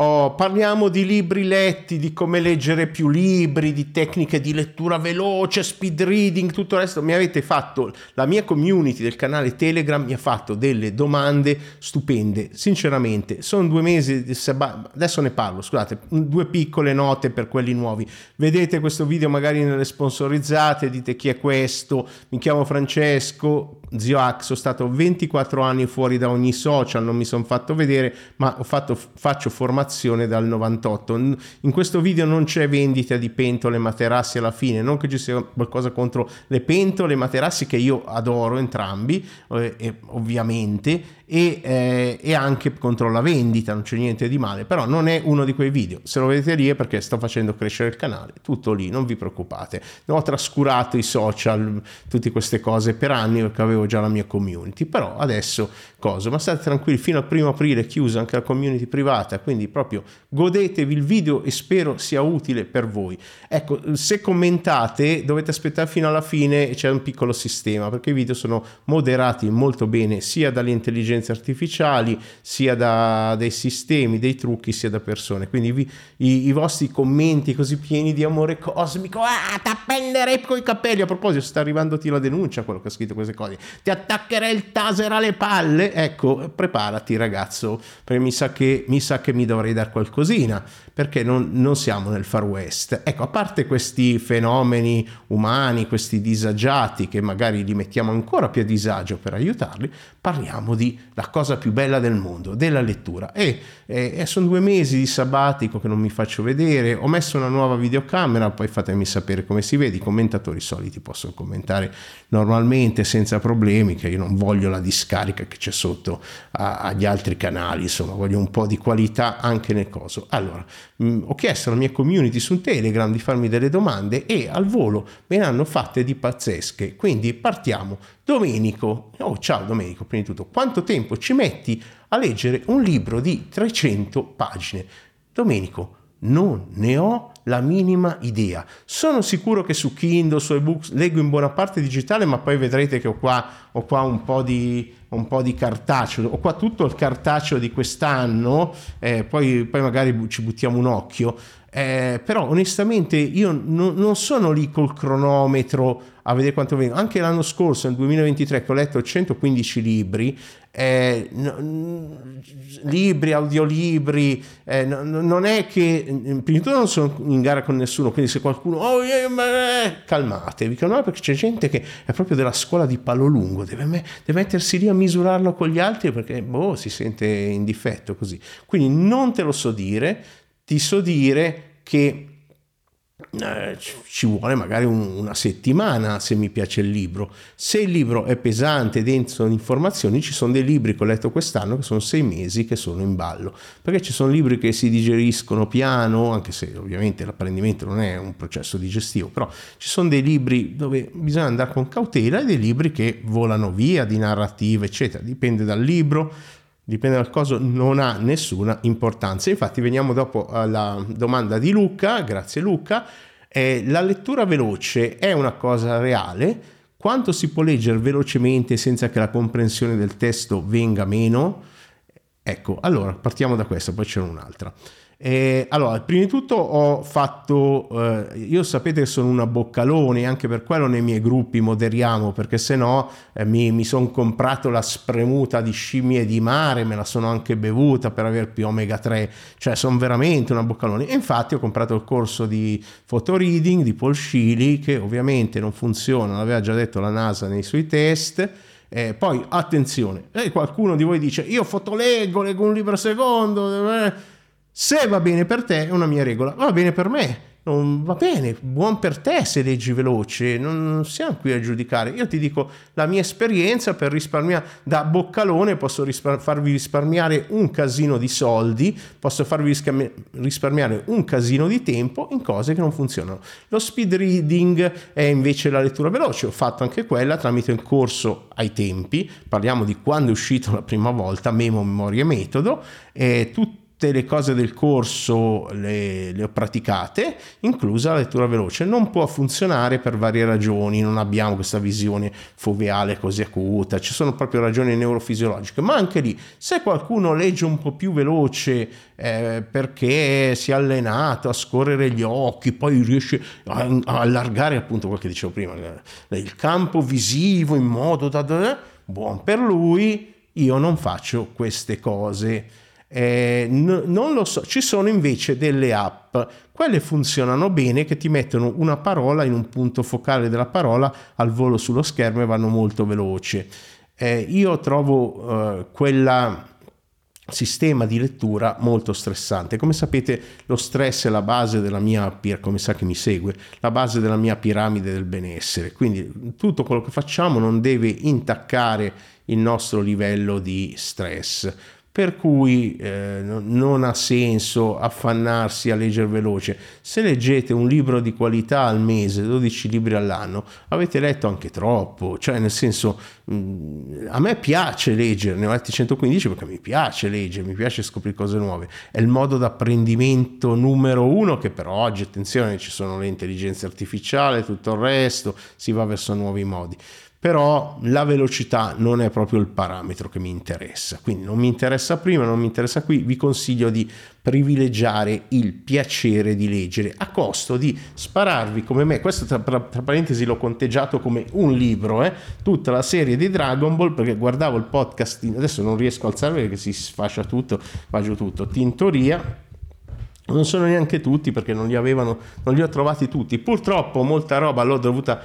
Parliamo di libri letti, di come leggere più libri, di tecniche di lettura veloce, speed reading, tutto il resto. Mi avete fatto, la mia community del canale Telegram mi ha fatto delle domande stupende, sinceramente. Sono 2 mesi, adesso ne parlo, scusate, 2 piccole note per quelli nuovi. Vedete questo video magari nelle sponsorizzate, dite chi è questo. Mi chiamo Francesco Zio Hack, sono stato 24 anni fuori da ogni social, non mi sono fatto vedere, ma faccio formazione dal 98. In questo video non c'è vendita di pentole, materassi alla fine, non che ci sia qualcosa contro le pentole, materassi, che io adoro entrambi, ovviamente, e anche contro la vendita, non c'è niente di male, però non è uno di quei video. Se lo vedete lì è perché sto facendo crescere il canale, tutto lì, non vi preoccupate. Ho trascurato i social, tutte queste cose per anni, perché avevo già la mia community, però adesso cosa? Ma state tranquilli, fino al 1° aprile è chiusa anche la community privata, quindi proprio godetevi il video e spero sia utile per voi. Ecco, se commentate dovete aspettare fino alla fine, c'è un piccolo sistema, perché i video sono moderati molto bene sia dalle intelligenze artificiali, sia da dei sistemi, dei trucchi, sia da persone, quindi i vostri commenti così pieni di amore cosmico, t'appenderei coi capelli, a proposito sta arrivandoti la denuncia, quello che ha scritto queste cose, ti attaccherei il taser alle palle, ecco preparati ragazzo, perché mi sa che mi dovrei dar qualcosina, perché non siamo nel Far West. Ecco, a parte questi fenomeni umani, questi disagiati che magari li mettiamo ancora più a disagio per aiutarli, parliamo di la cosa più bella del mondo, della lettura. E sono 2 mesi di sabbatico che non mi faccio vedere, ho messo una nuova videocamera, poi fatemi sapere come si vede, i commentatori soliti possono commentare normalmente senza problemi, che io non voglio la discarica che c'è sotto agli altri canali, insomma voglio un po' di qualità anche nel coso. Allora, ho chiesto alla mia community su Telegram di farmi delle domande e al volo me ne hanno fatte di pazzesche, quindi partiamo. Domenico, ciao Domenico, prima di tutto, quanto tempo ci metti a leggere un libro di 300 pagine? Domenico, non ne ho la minima idea, sono sicuro che su Kindle, su ebooks, leggo in buona parte digitale, ma poi vedrete che ho qua un po' di cartaceo, ho qua tutto il cartaceo di quest'anno, poi magari ci buttiamo un occhio, però onestamente io non sono lì col cronometro a vedere quanto vengo. Anche l'anno scorso, nel 2023, che ho letto 115 libri, libri, audiolibri, non è che, prima di tutto, non sono in gara con nessuno, quindi se qualcuno calmatevi, perché c'è gente che è proprio della scuola di Palolungo, deve mettersi lì a misurarlo con gli altri perché si sente in difetto così. Quindi non te lo so dire, ti so dire che ci vuole magari una settimana se mi piace il libro. Se il libro è pesante, denso di informazioni, ci sono dei libri che ho letto quest'anno che sono 6 mesi che sono in ballo, perché ci sono libri che si digeriscono piano, anche se ovviamente l'apprendimento non è un processo digestivo, però ci sono dei libri dove bisogna andare con cautela e dei libri che volano via di narrativa eccetera, dipende dal libro, dipende dal coso, non ha nessuna importanza. Infatti veniamo dopo alla domanda di Luca, grazie Luca. La lettura veloce è una cosa reale? Quanto si può leggere velocemente senza che la comprensione del testo venga meno? Ecco, allora partiamo da questa, poi c'è un'altra. Allora, prima di tutto ho fatto, io sapete che sono una boccalone, anche per quello nei miei gruppi moderiamo, perché sennò mi sono comprato la spremuta di scimmie di mare, me la sono anche bevuta per avere più omega 3, cioè sono veramente una boccalone. E infatti ho comprato il corso di photoreading di Paul Scheele, che ovviamente non funziona, l'aveva già detto la NASA nei suoi test. Poi attenzione, qualcuno di voi dice io leggo un libro al secondo, se va bene per te è una mia regola, va bene per me non va bene, buon per te se leggi veloce, non siamo qui a giudicare. Io ti dico la mia esperienza, per risparmiare da boccalone posso farvi risparmiare un casino di soldi, posso farvi risparmiare un casino di tempo in cose che non funzionano. Lo speed reading è invece la lettura veloce, ho fatto anche quella tramite il corso ai tempi, parliamo di quando è uscito la prima volta, Memo Memoria e Metodo, tutti tutte le cose del corso le ho praticate, inclusa la lettura veloce. Non può funzionare per varie ragioni, non abbiamo questa visione foveale così acuta, ci sono proprio ragioni neurofisiologiche, ma anche lì, se qualcuno legge un po' più veloce perché si è allenato a scorrere gli occhi, poi riesce a allargare appunto quello che dicevo prima, il campo visivo in modo da buon per lui. Io non faccio queste cose, non lo so. Ci sono invece delle app, quelle funzionano bene, che ti mettono una parola in un punto focale della parola al volo sullo schermo e vanno molto veloce. Io trovo quella sistema di lettura molto stressante. Come sapete, lo stress è la base della mia la base della mia piramide del benessere, quindi tutto quello che facciamo non deve intaccare il nostro livello di stress, per cui non ha senso affannarsi a leggere veloce. Se leggete un libro di qualità al mese, 12 libri all'anno, avete letto anche troppo, cioè nel senso a me piace leggere, ne ho letti 115 perché mi piace leggere, mi piace scoprire cose nuove, è il modo d'apprendimento numero uno, che però oggi, attenzione, ci sono le intelligenze artificiali, tutto il resto, si va verso nuovi modi. Però la velocità non è proprio il parametro che mi interessa, quindi non mi interessa prima, non mi interessa qui. Vi consiglio di privilegiare il piacere di leggere, a costo di spararvi come me. Questo tra parentesi l'ho conteggiato come un libro, tutta la serie di Dragon Ball, perché guardavo il podcast, adesso non riesco a alzarmi perché si sfascia tutto, faccio tutto, tintoria. Non sono neanche tutti, perché non li ho trovati tutti. Purtroppo molta roba l'ho dovuta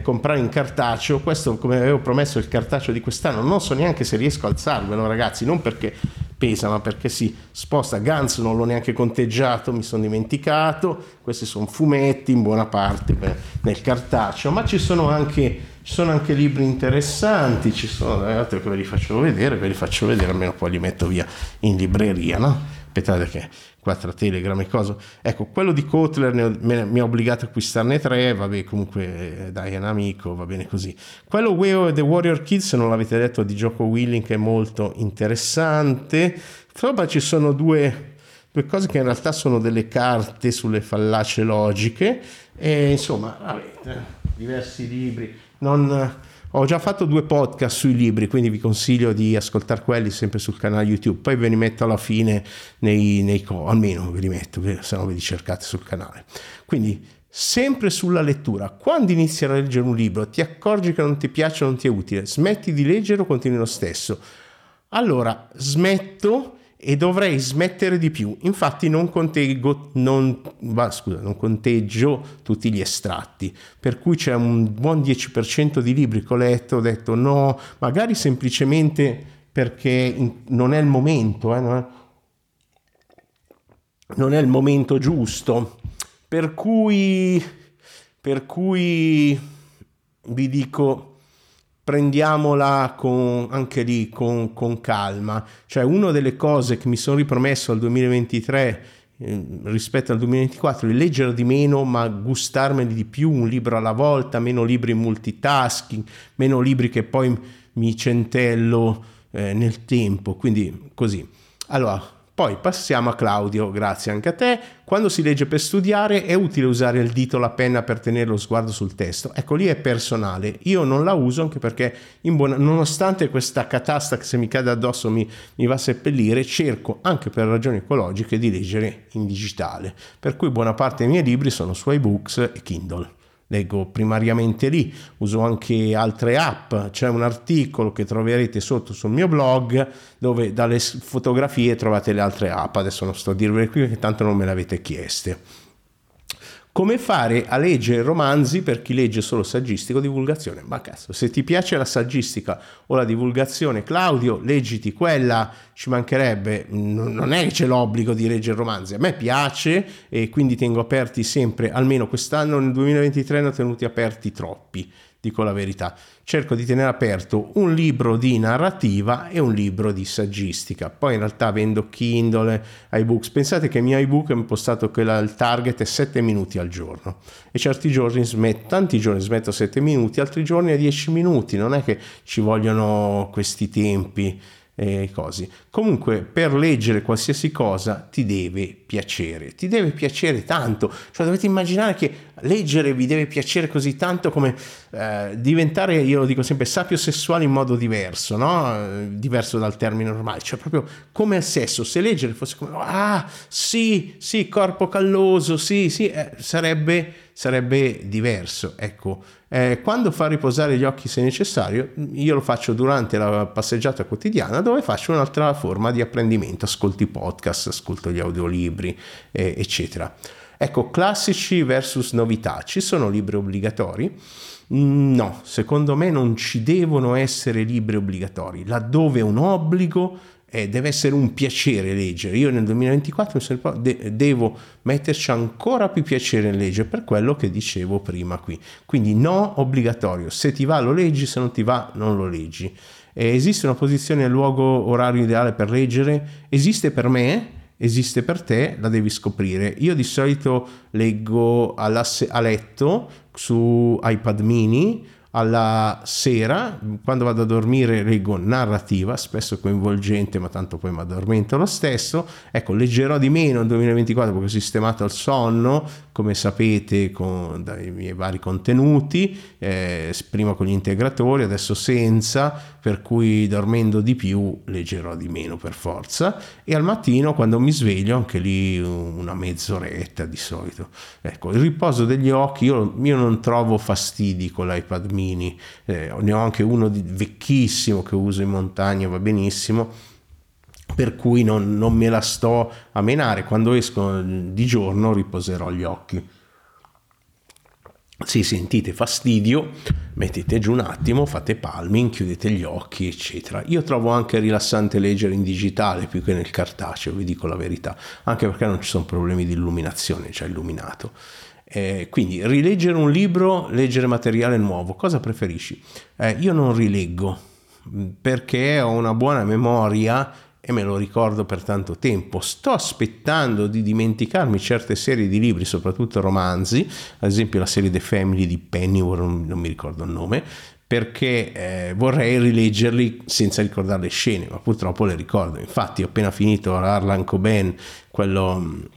comprare in cartaceo. Questo, come avevo promesso, il cartaceo di quest'anno. Non so neanche se riesco a alzarvelo, ragazzi, non perché pesa, ma perché si sposta. Gans non l'ho neanche conteggiato, mi sono dimenticato. Questi sono fumetti in buona parte nel cartaceo, ma ci sono anche libri interessanti, ci sono altri che ve li faccio vedere, almeno poi li metto via in libreria, no? Aspettate che qua tra Telegram e cosa, ecco, quello di Kotler mi ha obbligato a acquistarne 3, vabbè, comunque dai, è un amico, va bene così. Quello The Warrior Kids, se non l'avete letto, di Gioco Willing, che è molto interessante. Insomma, ci sono due cose che in realtà sono delle carte sulle fallacie logiche, e insomma, avete diversi libri. Ho già fatto 2 podcast sui libri, quindi vi consiglio di ascoltare quelli, sempre sul canale YouTube. Poi ve li metto alla fine, almeno ve li metto, se no ve li cercate sul canale. Quindi, sempre sulla lettura, quando inizi a leggere un libro, ti accorgi che non ti piace o non ti è utile, smetti di leggere o continui lo stesso? Allora, smetto, e dovrei smettere di più. Infatti non conteggio tutti gli estratti, per cui c'è un buon 10% di libri che ho letto, ho detto no, magari semplicemente perché non è il momento, non è il momento giusto, per cui vi dico, prendiamola con calma. Cioè, una delle cose che mi sono ripromesso al 2023 rispetto al 2024 è leggere di meno ma gustarmeli di più, un libro alla volta, meno libri multitasking, meno libri che poi mi centello nel tempo, quindi così. Allora, poi passiamo a Claudio, grazie anche a te. Quando si legge per studiare è utile usare il dito o la penna per tenere lo sguardo sul testo? Ecco, lì è personale, io non la uso, anche perché nonostante questa catasta che se mi cade addosso mi va a seppellire, cerco anche per ragioni ecologiche di leggere in digitale, per cui buona parte dei miei libri sono su iBooks e Kindle. Leggo primariamente lì, uso anche altre app. C'è un articolo che troverete sotto sul mio blog dove dalle fotografie trovate le altre app. Adesso non sto a dirvele qui perché tanto non me le avete chieste. Come fare a leggere romanzi per chi legge solo saggistica o divulgazione? Ma cazzo, se ti piace la saggistica o la divulgazione, Claudio, leggiti quella, ci mancherebbe, non è che c'è l'obbligo di leggere romanzi. A me piace e quindi tengo aperti sempre, almeno quest'anno nel 2023 ne ho tenuti aperti troppi, dico la verità. Cerco di tenere aperto un libro di narrativa e un libro di saggistica. Poi in realtà vendo Kindle, iBooks. Pensate che il mio iBook è impostato che il target è 7 minuti al giorno, e tanti giorni smetto 7 minuti, altri giorni a 10 minuti. Non è che ci vogliono questi tempi cose. Comunque, per leggere qualsiasi cosa ti deve piacere tanto, cioè dovete immaginare che leggere vi deve piacere così tanto come diventare, io lo dico sempre, sapiosessuali in modo diverso, no? Diverso dal termine normale, cioè proprio come il sesso, se leggere fosse come ah sì, sì, corpo calloso, sì, sì, sarebbe diverso, ecco. Quando fa riposare gli occhi se necessario, io lo faccio durante la passeggiata quotidiana, dove faccio un'altra forma di apprendimento, ascolto i podcast, ascolto gli audiolibri, eccetera. Ecco, classici versus novità. Ci sono libri obbligatori? No, secondo me non ci devono essere libri obbligatori. Laddove è un obbligo, deve essere un piacere leggere. Io nel 2024 devo metterci ancora più piacere nel leggere, per quello che dicevo prima qui. Quindi no, obbligatorio. Se ti va lo leggi, se non ti va non lo leggi. Esiste una posizione, luogo, orario ideale per leggere? Esiste per me? Esiste per te? La devi scoprire. Io di solito leggo a letto su iPad mini. Alla sera, quando vado a dormire, leggo narrativa, spesso coinvolgente, ma tanto poi mi addormento lo stesso. Ecco, leggerò di meno nel 2024 perché ho sistemato il sonno, come sapete, dai miei vari contenuti, prima con gli integratori, adesso senza, per cui dormendo di più leggerò di meno per forza. E al mattino, quando mi sveglio, anche lì una mezz'oretta di solito. Ecco, il riposo degli occhi, io non trovo fastidi con l'iPad mini. Ne ho anche uno vecchissimo che uso in montagna, va benissimo, per cui non me la sto a menare. Quando esco di giorno riposerò gli occhi. Se sentite fastidio, mettete giù un attimo, fate palming, chiudete gli occhi, eccetera. Io trovo anche rilassante leggere in digitale più che nel cartaceo, vi dico la verità, anche perché non ci sono problemi di illuminazione, cioè illuminato. Quindi rileggere un libro, leggere materiale nuovo, cosa preferisci? Io non rileggo perché ho una buona memoria e me lo ricordo per tanto tempo. Sto aspettando di dimenticarmi certe serie di libri, soprattutto romanzi, ad esempio la serie The Family di Pennyworth, non mi ricordo il nome, perché vorrei rileggerli senza ricordare le scene, ma purtroppo le ricordo. Infatti ho appena finito Harlan Coben, quello...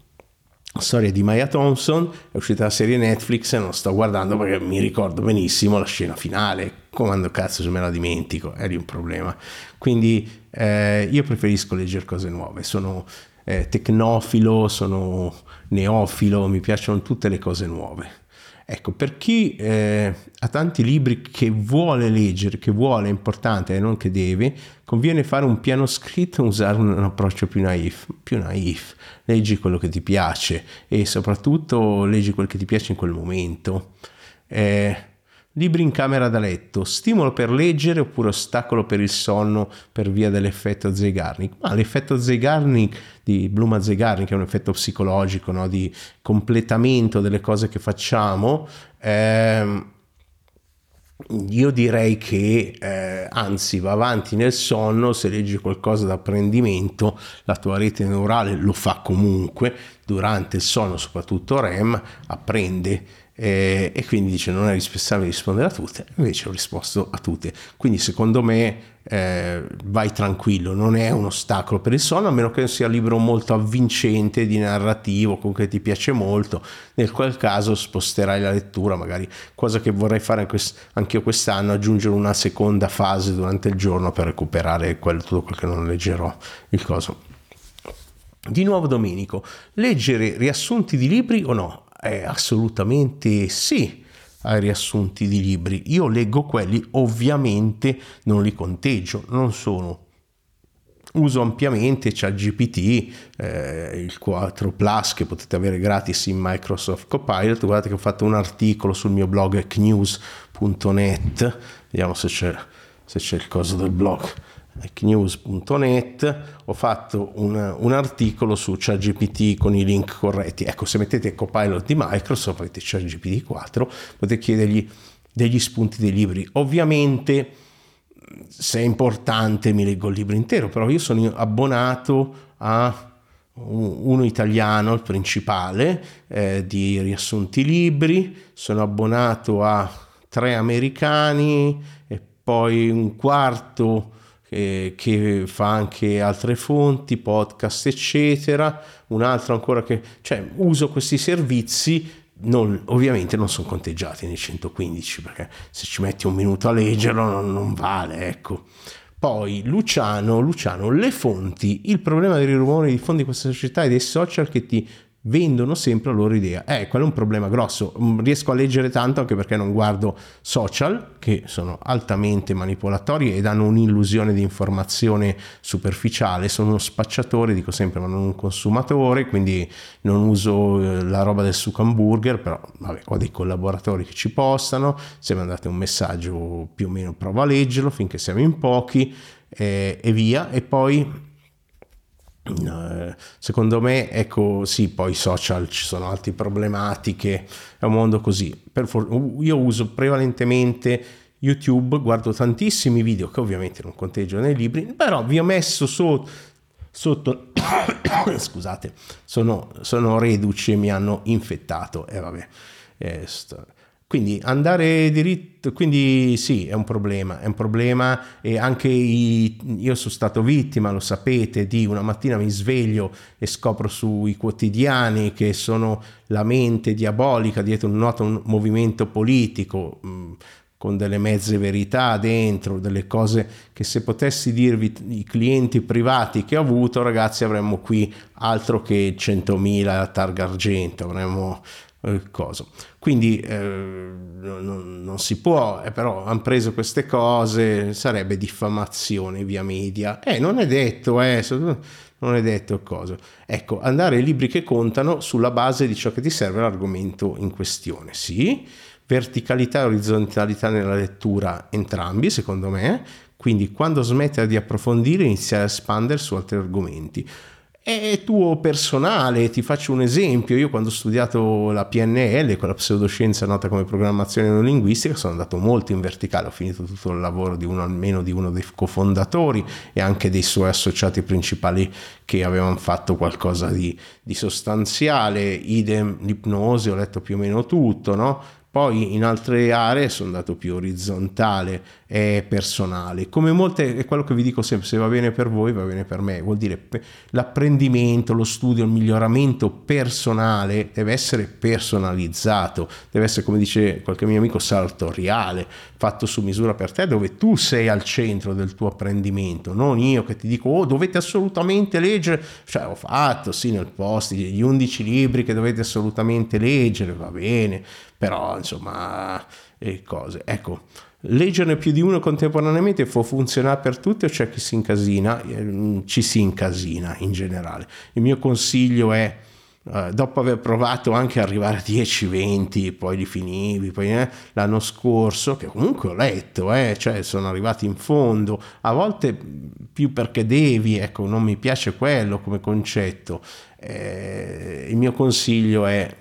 storia di Maya Thompson, è uscita la serie Netflix e non sto guardando perché mi ricordo benissimo la scena finale. Quando cazzo se me la dimentico? È lì un problema. Quindi io preferisco leggere cose nuove, sono tecnofilo, sono neofilo, mi piacciono tutte le cose nuove. Ecco, per chi ha tanti libri che vuole leggere, che vuole, è importante e non che deve, conviene fare un piano scritto e usare un approccio più naif. Leggi quello che ti piace e soprattutto leggi quel che ti piace in quel momento. Libri in camera da letto, stimolo per leggere oppure ostacolo per il sonno per via dell'effetto Zeigarnik? Ma l'effetto Zeigarnik di Bluma Zeigarnik è un effetto psicologico, no? Di completamento delle cose che facciamo. Io direi che anzi, va avanti nel sonno. Se leggi qualcosa d'apprendimento, la tua rete neurale lo fa comunque durante il sonno, soprattutto REM, apprende. E quindi dice non è responsabile rispondere a tutte, invece ho risposto a tutte. Quindi secondo me vai tranquillo, non è un ostacolo per il sonno, a meno che sia un libro molto avvincente di narrativo, comunque ti piace molto, nel qual caso sposterai la lettura, magari, cosa che vorrei fare anche io quest'anno, aggiungere una seconda fase durante il giorno per recuperare tutto quel che non leggerò, il coso. Di nuovo Domenico, leggere riassunti di libri o no? Assolutamente sì, ai riassunti di libri. Io leggo quelli, ovviamente non li conteggio, non sono... Uso ampiamente ChatGPT, il 4 Plus che potete avere gratis in Microsoft Copilot. Guardate che ho fatto un articolo sul mio blog hacknews.net, vediamo se c'è il coso del blog. hacknews.net, ho fatto un articolo su ChatGPT con i link corretti. Ecco, se mettete Copilot di Microsoft, avete ChatGPT 4, potete chiedergli degli spunti dei libri. Ovviamente, se è importante, mi leggo il libro intero, però io sono abbonato a uno italiano, il principale, di riassunti libri, sono abbonato a 3 americani e poi un quarto che fa anche altre fonti, podcast eccetera, un altro ancora che, cioè, uso questi servizi. Non, ovviamente non sono conteggiati nei 115, perché se ci metti un minuto a leggerlo non vale, ecco. Poi Luciano, le fonti, il problema del rumore di fondo di questa società e dei social che ti vendono sempre la loro idea, quello è un problema grosso. Riesco a leggere tanto anche perché non guardo social, che sono altamente manipolatori e danno un'illusione di informazione superficiale. Sono uno spacciatore, dico sempre, ma non un consumatore, quindi non uso la roba del succo hamburger, però vabbè, ho dei collaboratori che ci postano, se mi mandate un messaggio più o meno provo a leggerlo finché siamo in pochi, e via. E poi secondo me, ecco, sì, poi social ci sono altre problematiche, è un mondo così. Io uso prevalentemente YouTube, guardo tantissimi video che ovviamente non conteggio nei libri, però vi ho messo sotto scusate, sono reduce, mi hanno infettato vabbè. Quindi andare diritto, quindi sì, è un problema. E anche io sono stato vittima, lo sapete, di una mattina mi sveglio e scopro sui quotidiani che sono la mente diabolica dietro un noto movimento politico, con delle mezze verità dentro, delle cose che se potessi dirvi i clienti privati che ho avuto, ragazzi, avremmo qui altro che 100.000 targa argento, avremmo coso. Quindi non si può, però hanno preso queste cose, sarebbe diffamazione via media, non è detto, non è detto cosa. Ecco, andare ai libri che contano sulla base di ciò che ti serve l'argomento in questione, sì, verticalità e orizzontalità nella lettura, entrambi secondo me, quindi quando smettere di approfondire iniziare a espandere su altri argomenti. È tuo personale, ti faccio un esempio. Io quando ho studiato la PNL, quella pseudoscienza nota come programmazione non linguistica, sono andato molto in verticale, ho finito tutto il lavoro di almeno di uno dei cofondatori e anche dei suoi associati principali che avevano fatto qualcosa di sostanziale, idem l'ipnosi, ho letto più o meno tutto, no? Poi in altre aree sono andato più orizzontale e personale. Come molte, è quello che vi dico sempre, se va bene per voi va bene per me, vuol dire l'apprendimento, lo studio, il miglioramento personale deve essere personalizzato, deve essere, come dice qualche mio amico, sartoriale, fatto su misura per te, dove tu sei al centro del tuo apprendimento, non io che ti dico dovete assolutamente leggere, cioè ho fatto sì nel post gli 11 libri che dovete assolutamente leggere, va bene, però insomma cose, ecco, leggerne più di uno contemporaneamente può funzionare per tutti o c'è chi si incasina, ci si incasina in generale. Il mio consiglio è, dopo aver provato anche arrivare a 10-20, poi li finivi, poi l'anno scorso, che comunque ho letto, cioè sono arrivati in fondo, a volte più perché devi, ecco, non mi piace quello come concetto, il mio consiglio è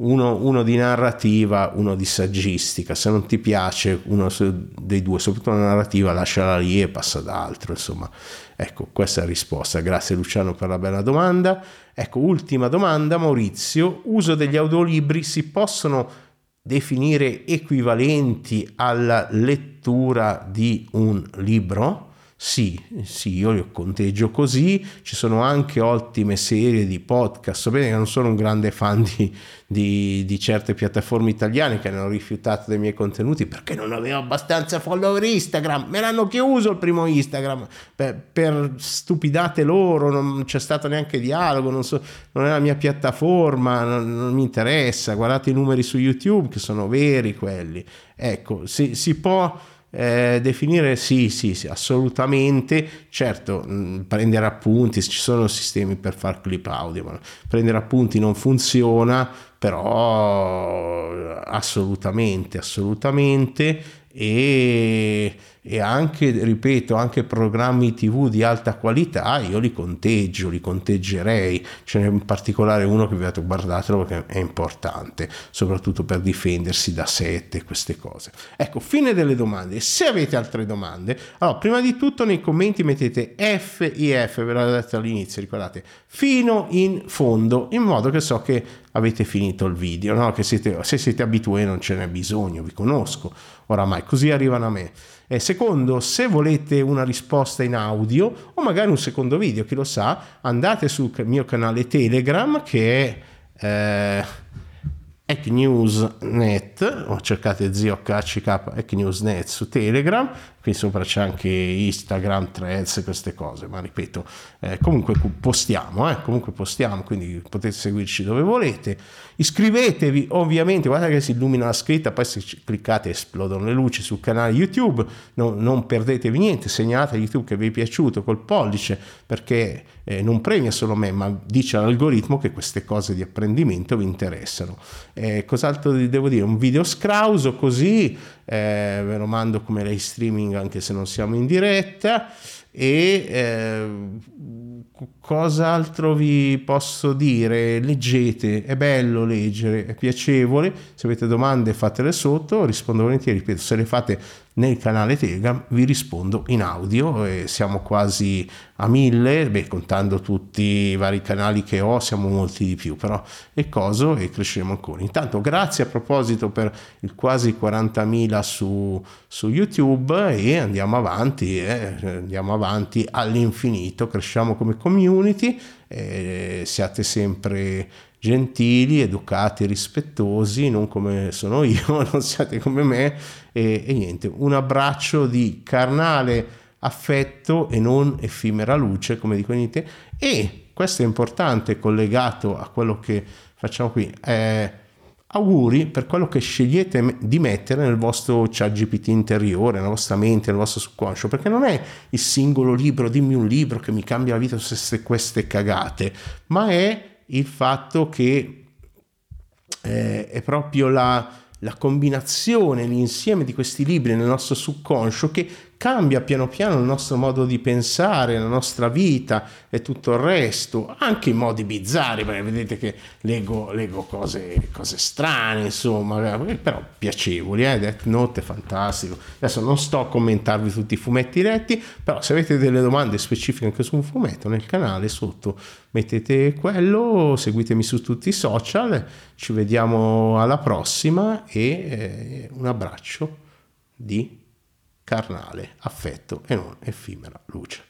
uno di narrativa, uno di saggistica. Se non ti piace uno dei due, soprattutto la narrativa, lasciala lì e passa ad altro, insomma. Ecco, questa è la risposta. Grazie Luciano per la bella domanda. Ecco, ultima domanda, Maurizio. Uso degli audiolibri si possono definire equivalenti alla lettura di un libro? Sì, io li conteggio così. Ci sono anche ottime serie di podcast. So bene che non sono un grande fan di certe piattaforme italiane che hanno rifiutato dei miei contenuti perché non avevo abbastanza follower Instagram. Me l'hanno chiuso il primo Instagram per stupidate loro, non c'è stato neanche dialogo, non è la mia piattaforma, non mi interessa. Guardate i numeri su YouTube che sono veri quelli. Ecco, si può definire, sì, assolutamente, certo, prendere appunti, ci sono sistemi per far clip audio, ma prendere appunti non funziona, però assolutamente, e anche, ripeto, anche programmi TV di alta qualità io li conteggerei. Ce n'è in particolare uno che vi ho detto, guardatelo perché è importante, soprattutto per difendersi da sette, queste cose. Ecco, fine delle domande. Se avete altre domande, allora, prima di tutto nei commenti mettete FIF, ve l'ho detto all'inizio, ricordate, fino in fondo, in modo che so che avete finito il video, no? Che siete, se siete abituati non ce n'è bisogno, vi conosco oramai, così arrivano a me. Secondo, se volete una risposta in audio o magari un secondo video, chi lo sa, andate sul mio canale Telegram che è hacknews.net, o cercate Zio HCK hacknews.net su Telegram, qui sopra c'è anche Instagram, Threads, queste cose, ma ripeto, comunque postiamo, quindi potete seguirci dove volete. Iscrivetevi ovviamente, guarda che si illumina la scritta, poi se cliccate esplodono le luci sul canale YouTube, non perdetevi niente, segnalate a YouTube che vi è piaciuto col pollice, perché non premia solo me, ma dice all'algoritmo che queste cose di apprendimento vi interessano. Cos'altro devo dire? Un video scrauso così, ve lo mando come live streaming anche se non siamo in diretta. E cos'altro vi posso dire? Leggete, è bello leggere, è piacevole. Se avete domande fatele sotto, rispondo volentieri, ripeto, se le fate nel canale Telegram vi rispondo in audio, siamo quasi a 1000, contando tutti i vari canali che ho siamo molti di più, però è coso e cresceremo ancora. Intanto grazie a proposito per il quasi 40.000 su YouTube, e andiamo avanti all'infinito, cresciamo come community, siate sempre gentili, educati, rispettosi, non come sono io, non siate come me, e niente, un abbraccio di carnale affetto e non effimera luce, come dico niente. E questo è importante, collegato a quello che facciamo qui, auguri per quello che scegliete di mettere nel vostro ChatGPT interiore, nella vostra mente, nel vostro subconscio, perché non è il singolo libro, dimmi un libro che mi cambia la vita se queste cagate, ma è il fatto che è proprio la combinazione, l'insieme di questi libri nel nostro subconscio che cambia piano piano il nostro modo di pensare, la nostra vita e tutto il resto, anche in modi bizzarri, perché vedete che leggo cose strane, insomma, però piacevoli, Death Note è fantastico. Adesso non sto a commentarvi tutti i fumetti letti, però se avete delle domande specifiche anche su un fumetto nel canale sotto mettete quello, seguitemi su tutti i social, ci vediamo alla prossima, e un abbraccio di carnale affetto e non effimera luce.